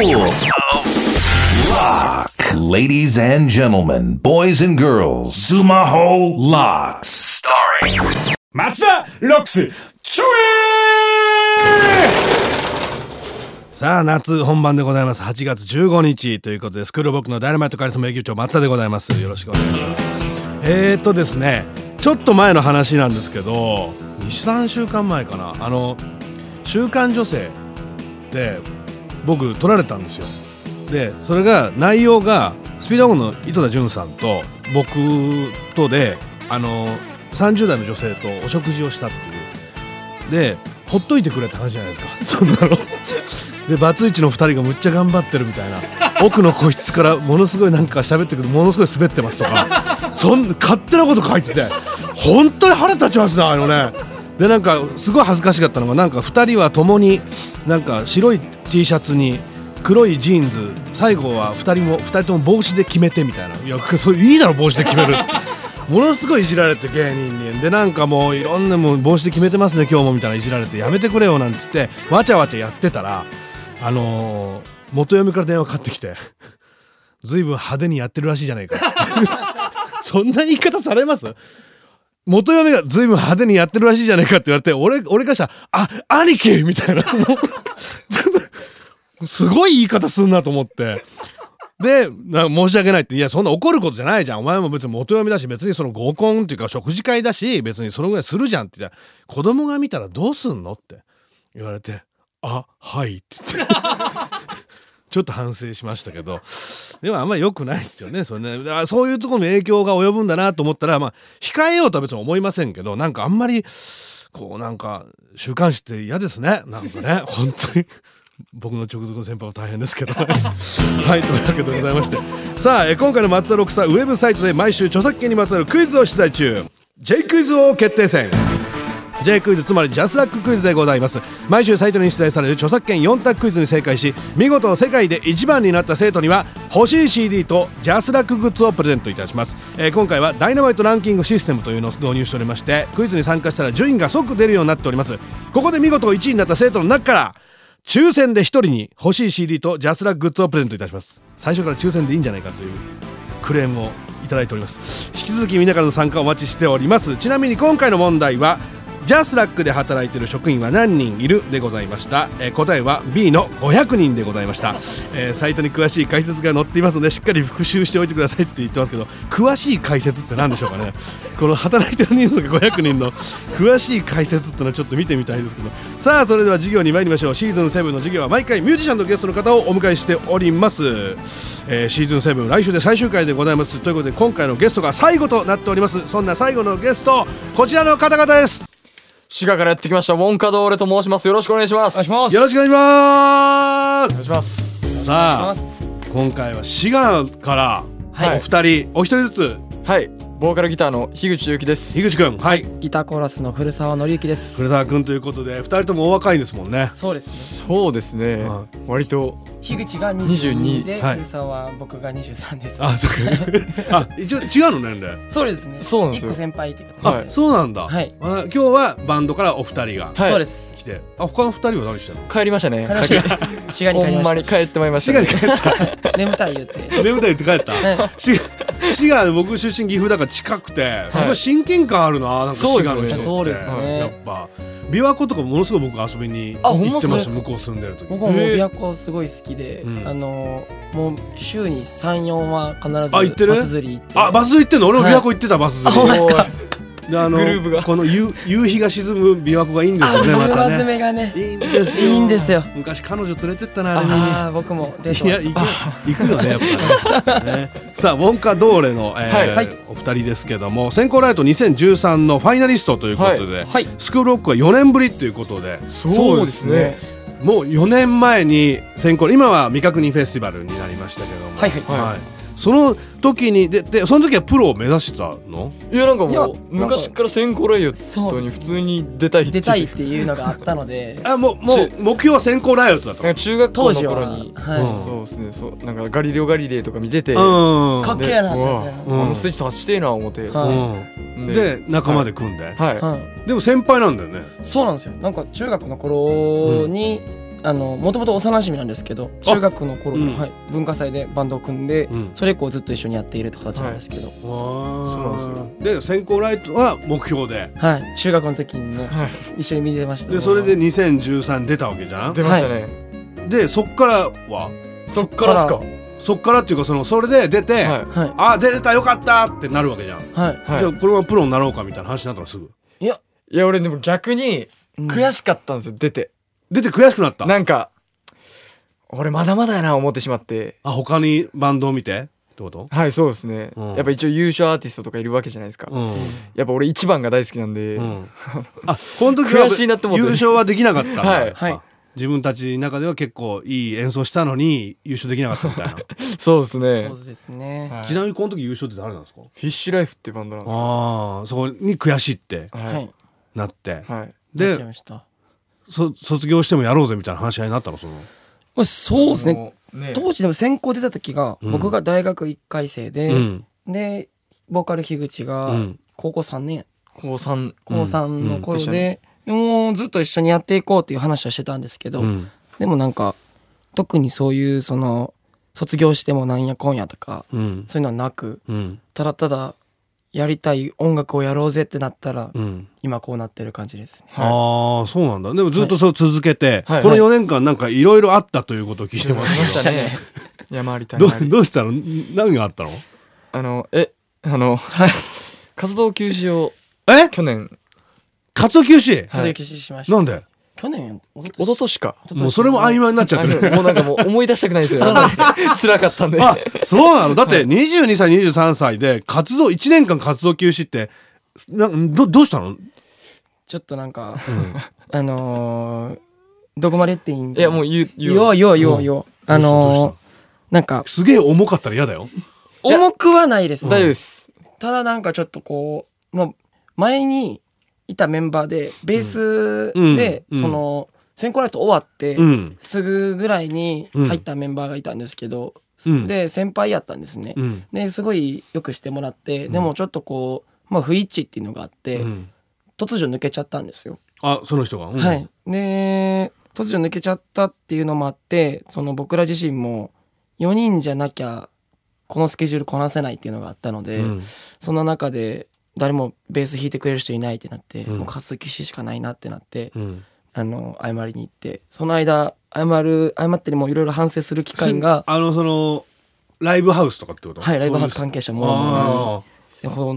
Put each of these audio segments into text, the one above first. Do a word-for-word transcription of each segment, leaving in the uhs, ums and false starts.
Lock. Ladies and gentlemen, boys and girls, Sumaho Locks. Starring Matsuda Locks. ショーさあ、夏本番でございます。はちがつじゅうごにちということで、スクールボックのダイナマイトカリスマ営業長松田でございます。よろしくお願いします。えーっとですねちょっと前の話なんですけど、 にさんしゅうかんまえかな、あの週刊女性で僕撮られたんですよ。でそれが内容がスピードワゴンの井戸田潤さんと僕とで、あのさんじゅうだいの女性とお食事をしたっていうで、ほっといてくれって話じゃないですか、そんなのでバツイチのふたりがむっちゃ頑張ってるみたいな、奥の個室からものすごいなんか喋ってくる、ものすごい滑ってますとか、そん勝手なこと書いてて本当に腹立ちますね、あのね。でなんかすごい恥ずかしかったのが、なんかふたりは共になんか白い T シャツに黒いジーンズ、最後はふたりもふたりとも帽子で決めてみたいな、いやそれいいだろ帽子で決めるものすごいいじられて、芸人にでなんかもういろんなもう帽子で決めてますね今日もみたいないじられて、やめてくれよなんて言ってわちゃわちゃやってたら、あのー、元嫁から電話かかってきて随分派手にやってるらしいじゃないかっつってそんな言い方されます？元嫁が随分派手にやってるらしいじゃないかって言われて、俺俺からしたらあ兄貴みたいなすごい言い方すんなと思って、でなんか申し訳ないって、いやそんな怒ることじゃないじゃん、お前も別に元嫁だし、別にその合コンっていうか食事会だし、別にそのぐらいするじゃんって言ったら、子供が見たらどうすんのって言われて、あはいって言ってちょっと反省しましたけど、でもあんまり良くないですよね、それね。だからそういうところに影響が及ぶんだなと思ったら、まあ控えようとは別に思いませんけど、なんかあんまりこうなんか週刊誌って嫌ですね、なんかね本当に僕の直属の先輩も大変ですけどはい、というわけでございましてさあ、え今回の松田ロックスターウェブサイトで毎週著作権にまつわるクイズを取材中、 J クイズ王決定戦、 J クイズ、つまりジャスラッククイズでございます。毎週サイトに出題される著作権よんたくクイズに正解し、見事世界で一番になった生徒には欲しい シーディー とジャスラックグッズをプレゼントいたします。えー、今回はダイナマイトランキングシステムというのを導入しておりまして、クイズに参加したら順位が即出るようになっております。ここで見事いちいになった生徒の中から抽選でひとりに欲しい シーディー とジャスラックグッズをプレゼントいたします。最初から抽選でいいんじゃないかというクレームをいただいております。引き続きみんなからの参加をお待ちしております。ちなみに今回の問題はジャスラックで働いている職員は何人いるでございました。えー、答えは B のごひゃくにんでございました。えー、サイトに詳しい解説が載っていますので、しっかり復習しておいてくださいって言ってますけど、詳しい解説って何でしょうかねこの働いてる人数がごひゃくにんの詳しい解説っていうのはちょっと見てみたいですけど、さあそれでは授業に参りましょう。シーズンななの授業は毎回ミュージシャンのゲストの方をお迎えしております。えー、シーズンなな、来週で最終回でございます。ということで今回のゲストが最後となっております。そんな最後のゲスト、こちらの方々です。滋賀からやってきましたWOMCADOLEと申します。よろしくお願いします。よろしくお願いします。お願いします。さあ今回は滋賀からお二人、お一人ずつ。はい、ボーカルギターの樋口祐希です。樋口くん。はい、ギターコーラスの古澤紀之です。古澤くんということで、二人ともお若いんですもんね。そうですね、そうですね、割と樋口がにじゅうにで、古澤は僕がにじゅうさんです。あ、そうか。あ、一応違うの年齢。そうですね。そうなんですよ。一個先輩っていうか。あ、そうなんだ。はい。今日はバンドからお二人が。そうです。来て。あ、他の二人は何してんの？帰りましたね。滋賀に帰りました。ほんまに帰ってまいりました。滋賀に帰った。眠たい言って。眠たい言って帰った。滋賀、僕出身岐阜だから近くて、すごい親近感あるな。なんか滋賀の人って。そうですね。やっぱ。琵琶湖とかものすごい僕遊びに行ってました。向こう住んでる時。僕はもう琵琶湖すごい好きで、あのもう週にさん、よんわ必ずバス釣り行って。あ、バス釣り行ってんの？俺も琵琶湖行ってた、バス釣り。あのこの夕日が沈む琵琶湖がいいんですよね。またね。いいんですよ。いいんですよ。昔彼女連れてったな。ああ、僕もデート。いや行くよねやっぱね。さあWOMCADOLEのお二人ですけども、センコーライトにせんじゅうさんのファイナリストということで、スクールロックはよねんぶりということで。そうですね。もうよねんまえにセンコー、今は未確認フェスティバルになりましたけども。はいはい。その時にででその時はプロを目指してたの？いやなんかもう昔からセンコーライオットに普通に出たい出たいっていうのがあったので、あもうもう目標はセンコーライオットだった。中学校の頃にそうですね、そうなんかガリレオガリレイとか見てて、かっけえな、うん、スイッチと走ってえな思って、で仲間で組んで、はい、でも先輩なんだよね。そうなんですよ。なんか中学の頃に。あのもともと幼馴染なんですけど、中学の頃の、うんはい、文化祭でバンドを組んで、うん、それ以降ずっと一緒にやっているって形なんですけど、はい、そうなんですよ。で先行ライトは目標で、はい、中学の時にね、はい、一緒に見てました。でそれでにせんじゅうさん出たわけじゃん。出ましたね、はい、でそっからはそっからっすかそっからっていうか そ, のそれで出て、はい、あ出れたよかったってなるわけじゃん、はい、じゃあこれはプロになろうかみたいな話になったらすぐい や, いや俺でも逆に悔しかったんですよ、うん、出て出て悔しくなった。なんか俺まだまだやな思ってしまって。あ他にバンドを見てってこと。はいそうですね、うん、やっぱ一応優勝アーティストとかいるわけじゃないですか、うん、やっぱ俺一番が大好きなんで、うん、あこの時は悔しいなって思って優勝はできなかった。はい、はい、自分たちの中では結構いい演奏したのに優勝できなかったみたいなそうですね、 そうですね、はい、ちなみにこの時優勝って誰なんですか。フィッシュライフってバンドなんですよ。あそこに悔しいって、はい、なって、はい、でちゃいました。そ卒業してもやろうぜみたいな話し合いになったの。その、まあ、そうですね、ね当時でも専攻出た時が、うん、僕が大学いっかい生で、うん、でボーカル樋口が高校さんねん高3、高さんの頃で、うんうん、もうずっと一緒にやっていこうっていう話はしてたんですけど、うん、でもなんか特にそういうその卒業してもなんやこんやとか、うん、そういうのはなく、うん、ただただやりたい音楽をやろうぜってなったら、うん、今こうなってる感じですね。ああそうなんだ。でもずっとそう続けて、はい、このよねんかんなんかいろいろあったということを聞いてますけど、はいはいね、山あり谷あり。どうしたの何があったの。あのえあの活動休止をえ去年活動休止、はい、活動休止しました。なんで去年一昨年かもうそれも曖昧になっちゃってるもうなんかもう思い出したくないですよね辛かったんで。あそうなの。だってにじゅうにさいにじゅうさんさいで活動いちねんかん活動休止ってな ど, どうしたの。ちょっとなんか、うん、あのー、どこまでっていいんだ。いやもう言う言おう言おう言おう言おう、うん、あのー、なんかすげえ重かったら嫌だよ。重くはないです、うん、大丈夫です。ただなんかちょっとこう、まあ、前にいたメンバーでベースで、うん、その選考ライト終わって、うん、すぐぐらいに入ったメンバーがいたんですけど、うん、で先輩やったんですね、うん、ですごいよくしてもらって、うん、でもちょっとこう、まあ、不一致っていうのがあって、うん、突如抜けちゃったんですよ。あその人が、うん、はいで突如抜けちゃったっていうのもあって、その僕ら自身もよにんじゃなきゃこのスケジュールこなせないっていうのがあったので、うん、その中で誰もベース弾いてくれる人いないってなって、うん、もう活動休止しかないなってなって、うん、あの謝りに行って、その間謝る謝ってもいろいろ反省する期間があのそのライブハウスとかってこと。はいライブハウス関係者も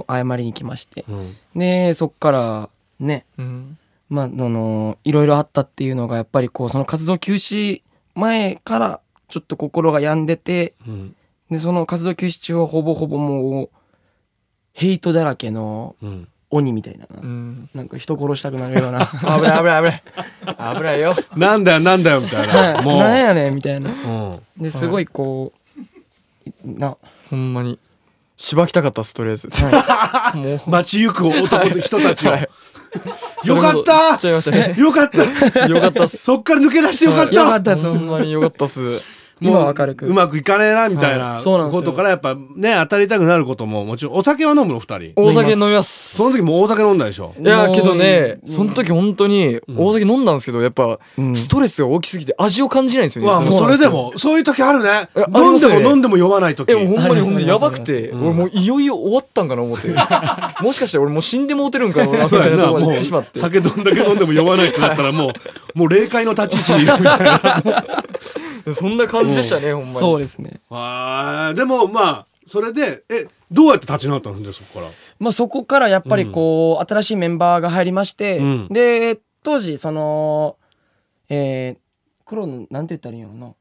謝りに来まして、うん、でそっからね、うん、まあのいろいろあったっていうのがやっぱりこうその活動休止前からちょっと心が病んでて、うん、でその活動休止中はほぼほぼもうヘイトだらけの鬼みたいな、うん、なんか人殺したくなるような危ない危ない危ない危ないよなんだよなんだよみたいな、はい、もうなんやねんみたいな、うん、ですごいこう、はい、なほんまにしばきたかったっすとりあえず、はい、もう街行く男の人たちを、はいはいよかったちゃいました、ね、よかったよかったっすそっから抜け出してよかった、はい、よかったっすほんまによかったっすもう明るくうまくいかねえなみたいなことからやっぱね当たりたくなることももちろん。お酒は飲むのふたり。お酒飲みます。その時もう大酒飲んだでしょ。いやけどねその時本当に大酒飲んだんですけどやっぱストレスが大きすぎて味を感じないんですよね、うん、そ, それでもそういう時あるね。飲んでも飲んでも酔わない時。えもうほんまにほんでやばくて、うん、俺もういよいよ終わったんかな思ってもしかして俺もう死んでもうてるんかなみたいなところに行ってしまって酒どんだけ飲んでも酔わないってなったらもうもう霊界の立ち位置にいるみたいなそんな感じでしたね、ほんまに。そうですね。あでもまあそれでえどうやって立ち直ったんですかそこから。まあそこからやっぱりこう、うん、新しいメンバーが入りまして、うん、で当時その、えー、黒のなんて言ったらいいのな、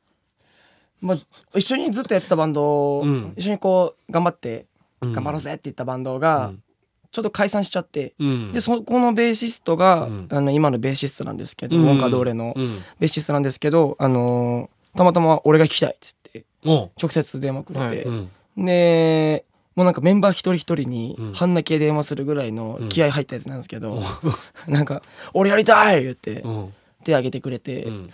まあ、一緒にずっとやってたバンドを、うん、一緒にこう頑張って、うん、頑張ろうぜって言ったバンドが、うん、ちょっと解散しちゃって、うん、でそこのベーシストが、うん、あの今のベーシストなんですけど、うん、WOMCADOLEのベーシストなんですけど、あのーたまたま俺が聞きたいっつって直接電話くれて、はいうん、でもうなんかメンバー一人一人に半泣きで電話するぐらいの気合入ったやつなんですけど、うん、なんか俺やりたい言って手挙げてくれて、うん、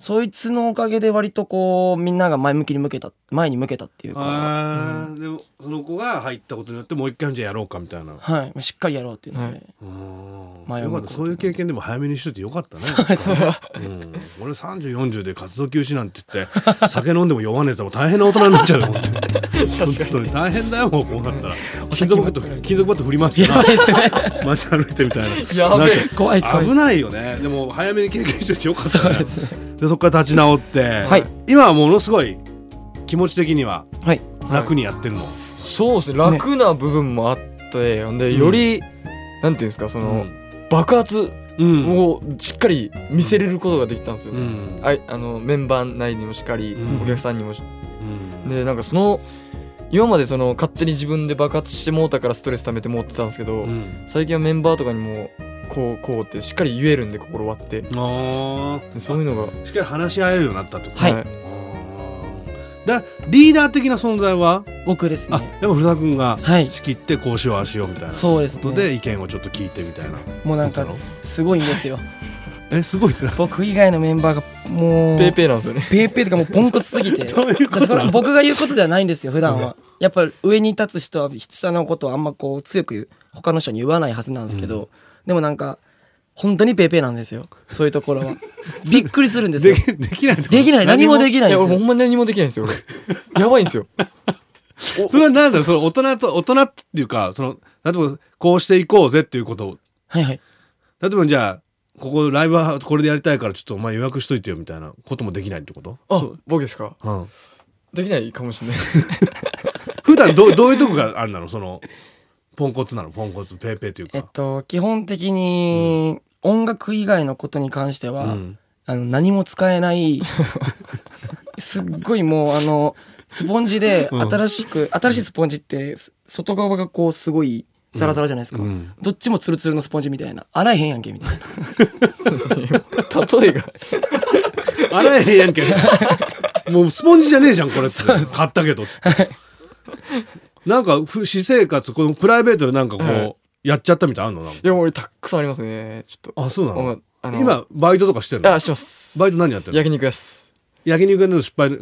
そいつのおかげで割とこうみんなが前向きに向けた前に向けたっていうか、うん、でもその子が入ったことによってもう一回じゃやろうかみたいな、はい、しっかりやろうっていうので、うん、よかった。そういう経験でも早めにしといてよかったね。うん、俺さんじゅう、よんじゅうで活動休止なんて言って酒飲んでも酔わねえとも大変な大人になっちゃうよ。本当に大変だよ。もうこうなったら金属バット振り回して街歩いてみたいな、やべえ、怖いです。危ないよね。でも早めに経験しといてよかったね。でそこから立ち直って、はい、今はものすごい気持ち的には楽にやってるの、はいはい、そうですね。楽な部分もあって、ね、でより、うん、なんていうんですか、その、うん、爆発をしっかり見せれることができたんですよ、ね、うん、ああのメンバー内にもしっかり、うん、お客さんにも、うん、でなんかその今までその勝手に自分で爆発してもうたからストレス溜めてもうってたんですけど、うん、最近はメンバーとかにもこうこうってしっかり言えるんで、心割って、あそういうのがしっかり話し合えるようになったってこと。はい、あだリーダー的な存在は僕ですね。あでも古澤君が仕切ってこうしようあしようみたいなことで意見をちょっと聞いてみたいな、はい、もうなんかすごいんですよ。えすごいってな、僕以外のメンバーがもうペーペーなんですよね。ペーペーとかもうポンコツすぎてどういうことなの。僕が言うことじゃないんですよ普段は。やっぱ上に立つ人は下のことをあんまこう強く言う他の人に言わないはずなんですけど、うん、でもなんか本当にペーペーなんですよ、そういうところは。びっくりするんですよ。で, できないできない何もできないんですよ。いや俺ほんま何もできないんですよ。やばいんですよ。それはなんだろう、その大人と大人っていうか、その例えばこうしていこうぜっていうことを、はいはい、例えばじゃあここライブはこれでやりたいからちょっとお前予約しといてよみたいなこともできないってこと。あ僕ですか、うん、できないかもしれない。普段 ど, どういうとこがあるんだろう、そのポンコツなの。ポンコツペーペーというか、えっと、基本的に音楽以外のことに関しては、うん、あの何も使えないすっごいもうあのスポンジで新しく、うん、新しいスポンジって外側がこうすごいザラザラじゃないですか、うんうん、どっちもツルツルのスポンジみたいな、洗えへんやんけみたいな。例えが洗えへんやんけもうスポンジじゃねえじゃんこれって買ったけどっつって、はい、なんか私生活このプライベートでなんかこう、はい、やっちゃったみたいなのあんの。いや俺たくさんありますね。ちょっとあそうなの、あの今バイトとかしてるの。あします。バイト何やってるの。焼肉です。焼肉の失敗の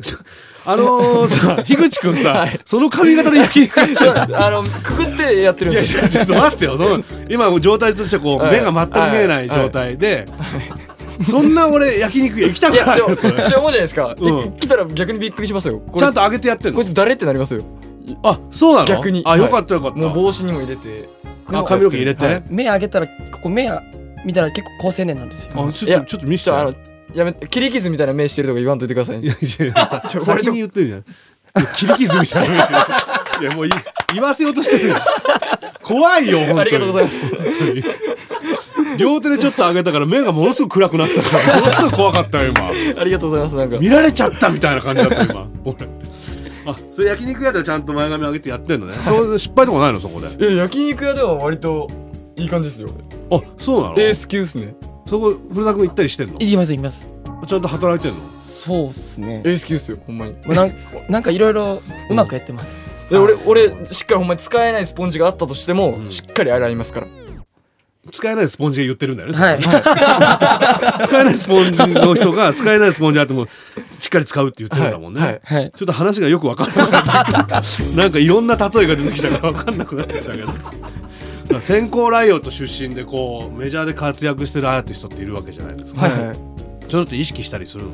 あのー、さ樋口くんさ、はい、その髪型で焼肉あのくくってやってるんですよ。いやちょっと待ってよ、その今状態としてこう、はい、目が全く見えない状態で、はいはいそんな俺焼肉行きたくないよ。いやでもって思うじゃないですか、うん、来たら逆にびっくりしますよ。ちゃんと上げてやってんのこいつ誰ってなりますよ。あそうなの。逆にあよかったよかった、はい、もう帽子にも入れてあ髪の毛入れて、はい、目上げたらここ目見たら結構高青年なんですよ。あちょっとちょっと見せて、あのやめ切り傷みたいな目してるとか言わんといてください。いやいや先に言ってるじゃん切り傷みたいな。いやもう言わせようとしてる怖いよ本当に。ありがとうございます両手でちょっと上げたから目がものすごく暗くなってたからものすごく怖かったよ今。ありがとうございます。なんか見られちゃったみたいな感じだった今俺。あそれ焼肉屋ではちゃんと前髪上げてやってんのね、はい、そう失敗とかないのそこで。いや焼肉屋では割といい感じですよ。あそうなの。エース級ですね。そこ古田君行ったりしてんの。行きます行きます。ちゃんと働いてんの。そうっすね。エース級っすよほんまに。なんなんかいろいろうまくやってます、うん、で俺俺しっかりほんまに使えないスポンジがあったとしても、うん、しっかり洗いますから。使えないスポンジが言ってるんだよね、はい、使えないスポンジの人が使えないスポンジあってもしっかり使うって言ってるんだもんね、はいはいはい、ちょっと話がよく分からなかったなんかいろんな例えが出てきたから分かんなくなってきたけど先行ライオット出身でこうメジャーで活躍してるアーティストっているわけじゃないですか、はいはい、ちょっと意識したりするの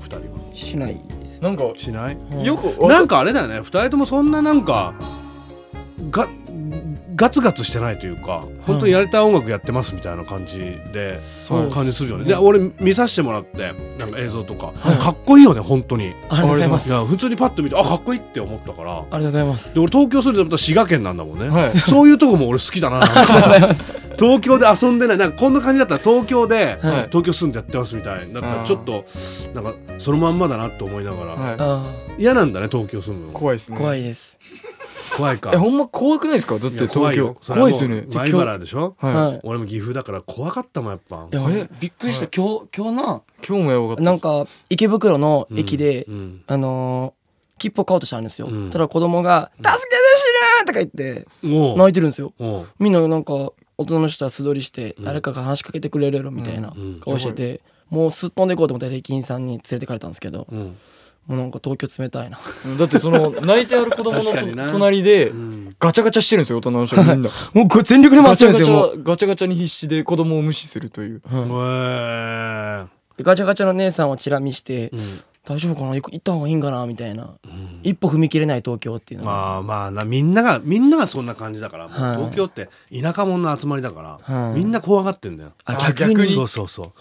ふたりは。しないです。なんかしない、うん、よくなんかあれだよねふたりともそんななんかがガツガツしてないというか、うん、本当にやりたい音楽やってますみたいな感じで、そう感じするよね。で俺見させてもらってなんか映像とか、はい、かっこいいよね本当に。ありがとうございます。いや普通にパッと見てあかっこいいって思ったから。ありがとうございます。で俺東京住んでたら滋賀県なんだもんね、はい、そういうとこも俺好きだな東京で遊んでないなんかこんな感じだったら東京で、はい、東京住んでやってますみたいだったらちょっとなんかそのまんまだなって思いながら、はい、あ嫌なんだね東京住むの。怖いですね。怖いです。怖いか。えほんま怖くないですか。だって東京怖いよ。怖いですよね。前原でしょ、はい、俺も岐阜だから怖かったもんやっぱ。いやえびっくりした、はい、今日今日な今日もやばかった。なんか池袋の駅で、うんうん、あのー、切符を買おうとしたんですよ、うん、ただ子供が助けて死ぬとか言って泣いてるんですよ。みんななんか大人の人は素通りして誰かが話しかけてくれるやろみたいな顔してて、うんうんもうすっ飛んでいこうと思って駅員さんに連れてかれたんですけど、うん、もうなんか東京冷たいなだってその泣いてある子供の隣でガチャガチャしてるんですよ、大人の人みんなもうこれ全力で回してるんですよ。ガチャガチャ、ガチャガチャに必死で子供を無視するという、うん、でガチャガチャの姉さんをチラ見して、うん、大丈夫かな、行った方がいいんかなみたいな、うん、一歩踏み切れない東京っていうのが、まあまあな、みんながみんながそんな感じだから、はい、もう東京って田舎者の集まりだから、はい、みんな怖がってんだよ。あ、逆に、逆にそうそうそう、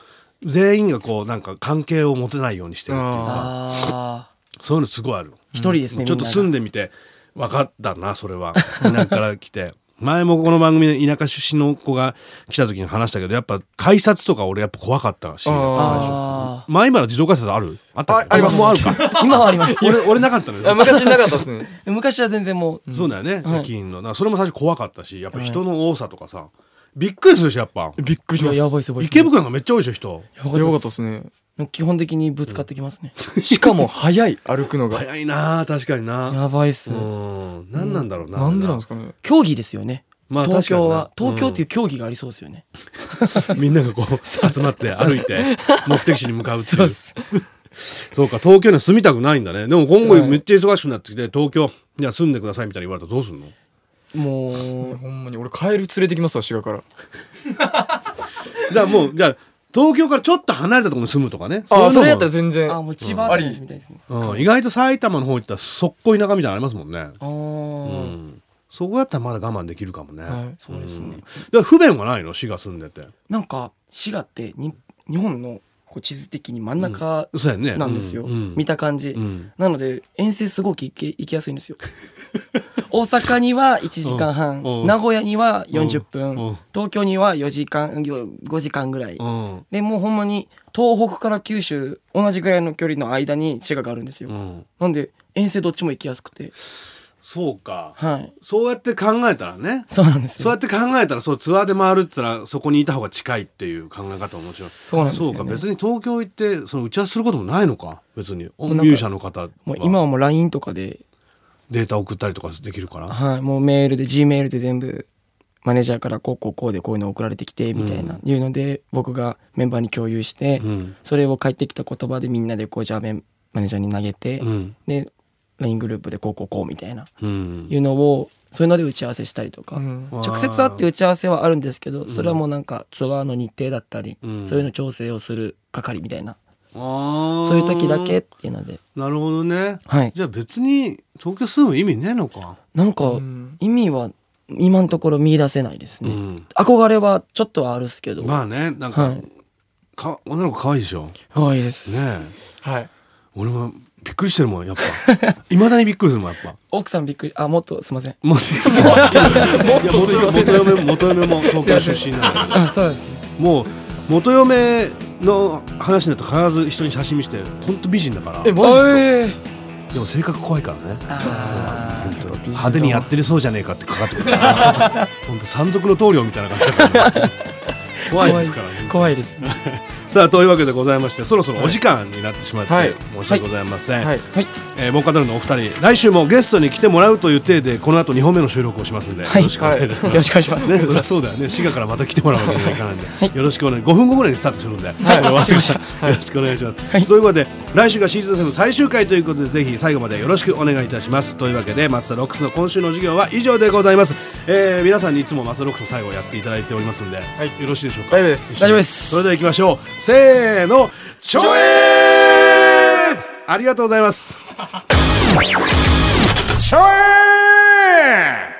全員がこうなんか関係を持てないようにしてるっていうか、そういうのすごいある。一人ですね、ちょっと住んでみて分かったな、それは田舎から来て前もこの番組で田舎出身の子が来た時に話したけど、やっぱ改札とか俺やっぱ怖かったし、最初前原自動改札あるあった あ, ありますもうあるか今はあります俺, 俺なかったのよ昔なかったですね昔は全然もう、うん、そうだよね、はい、駅員のだからそれも最初怖かったし、やっぱ人の多さとかさ、はい、びっくりするし、やっぱびっくりします。やばいすごいす、ね、池袋がめっちゃ多いでしょ人。やばかったですね。基本的にぶつかってきますね、うん、しかも早い歩くのが早いな。確かにな、やばいっす。うん、何なんだろうな、なんでなんですかね。競技ですよね、まあ、東京は、東京っていう競技がありそうですよね、うん、みんながこう集まって歩いて目的地に向かうっていうそうですそうか、東京には住みたくないんだね。でも今後めっちゃ忙しくなってきて、はい、東京いや住んでくださいみたいに言われたらどうすんの。もうほんまに俺カエル連れてきますわ、滋賀からだからもうじゃあ東京からちょっと離れたところに住むとかね。ああ、それやったら全然。ああ、もう千葉ありみたいですね、うんうん、意外と埼玉の方行ったら速攻田舎みたいなのありますもんね。ああ、うん、そこだったらまだ我慢できるかもね、はい、そうですね、うん、だから不便はないの、滋賀住んでて。なんか滋賀ってに日本のこう地図的に真ん中なんですよ、うんねうん、見た感じ、うん、なので遠征すごく行け、行きやすいんですよ大阪にはいちじかんはん、名古屋にはよんじゅっぷん、東京にはよじかんごじかんぐらいで、もうほんまに東北から九州同じぐらいの距離の間に滋賀があるんですよ。なんで遠征どっちも行きやすくて。そうか、はい、そうやって考えたらね。そうなんですよ。そうやって考えたら、そうツアーで回るって言ったらそこにいた方が近いっていう考え方ももちろん。そうなんですよね。そうか、別に東京行ってその打ち合わせすることもないのか、別に入社の方は。もう今はもう ライン とかでデータ送ったりとかできるから、はい、もうメールで G メールで全部マネージャーからこうこうこうでこういうの送られてきてみたいな、うん、いうので僕がメンバーに共有して、うん、それを返ってきた言葉でみんなでこうじゃあマネージャーに投げて、うん、で ライン グループでこうこうこうみたいな、うん、いうのをそういうので打ち合わせしたりとか、うん、直接会って打ち合わせはあるんですけど、それはもうなんかツアーの日程だったり、うん、そういうの調整をする係みたいな、あそういう時だけっていうので。なるほどね、はい、じゃあ別に東京住む意味ねえのか。なんか意味は今のところ見出せないですね、うん、憧れはちょっとはあるっすけど。まあね、なんか、はい、か女の子可愛いでしょ。可愛いですねえ、はい、俺もびっくりしてるもんやっぱ未だにびっくりするもんやっぱ奥さんびっくり、あ、もっとすいませんもっとすいません元嫁、元嫁も東京出身なんであ、そうですね、もう元嫁の話になると必ず人に写真見せて、本当美人だから。え、マジですか、えー、でも性格怖いからね。あ、本当派手にやってるそうじゃねえかってかかってくるから本当山賊の棟梁みたいな感じだから、ね、怖いですからね。怖いですさあ、というわけでございまして、そろそろお時間になってしまって、はい、申し訳ございません。WOMCADOLEのお二人、来週もゲストに来てもらうという体でこの後にほんめの収録をしますので、はい、よろしくお願いします、はい、よろしくお願いします、ね、そりゃそうだよね、滋賀からまた来てもらうわけにはいかないんで、はい、よろしくお願い。ごふんごぐらいにスタートするので、はい、終わりました、はい、よろしくお願いします、はい、そういうことで来週がシーズンセブン最終回ということで、ぜひ最後までよろしくお願いいたします。というわけで松田ロックスの今週の授業は以上でございます、えー、皆さんにいつも松田ロックスの最後をやっていただいておりますので、はい、よろしいでしょうか。大丈夫です、大丈夫です。それでは行きましょう、せーの、ちょえー、ありがとうございますちょえー。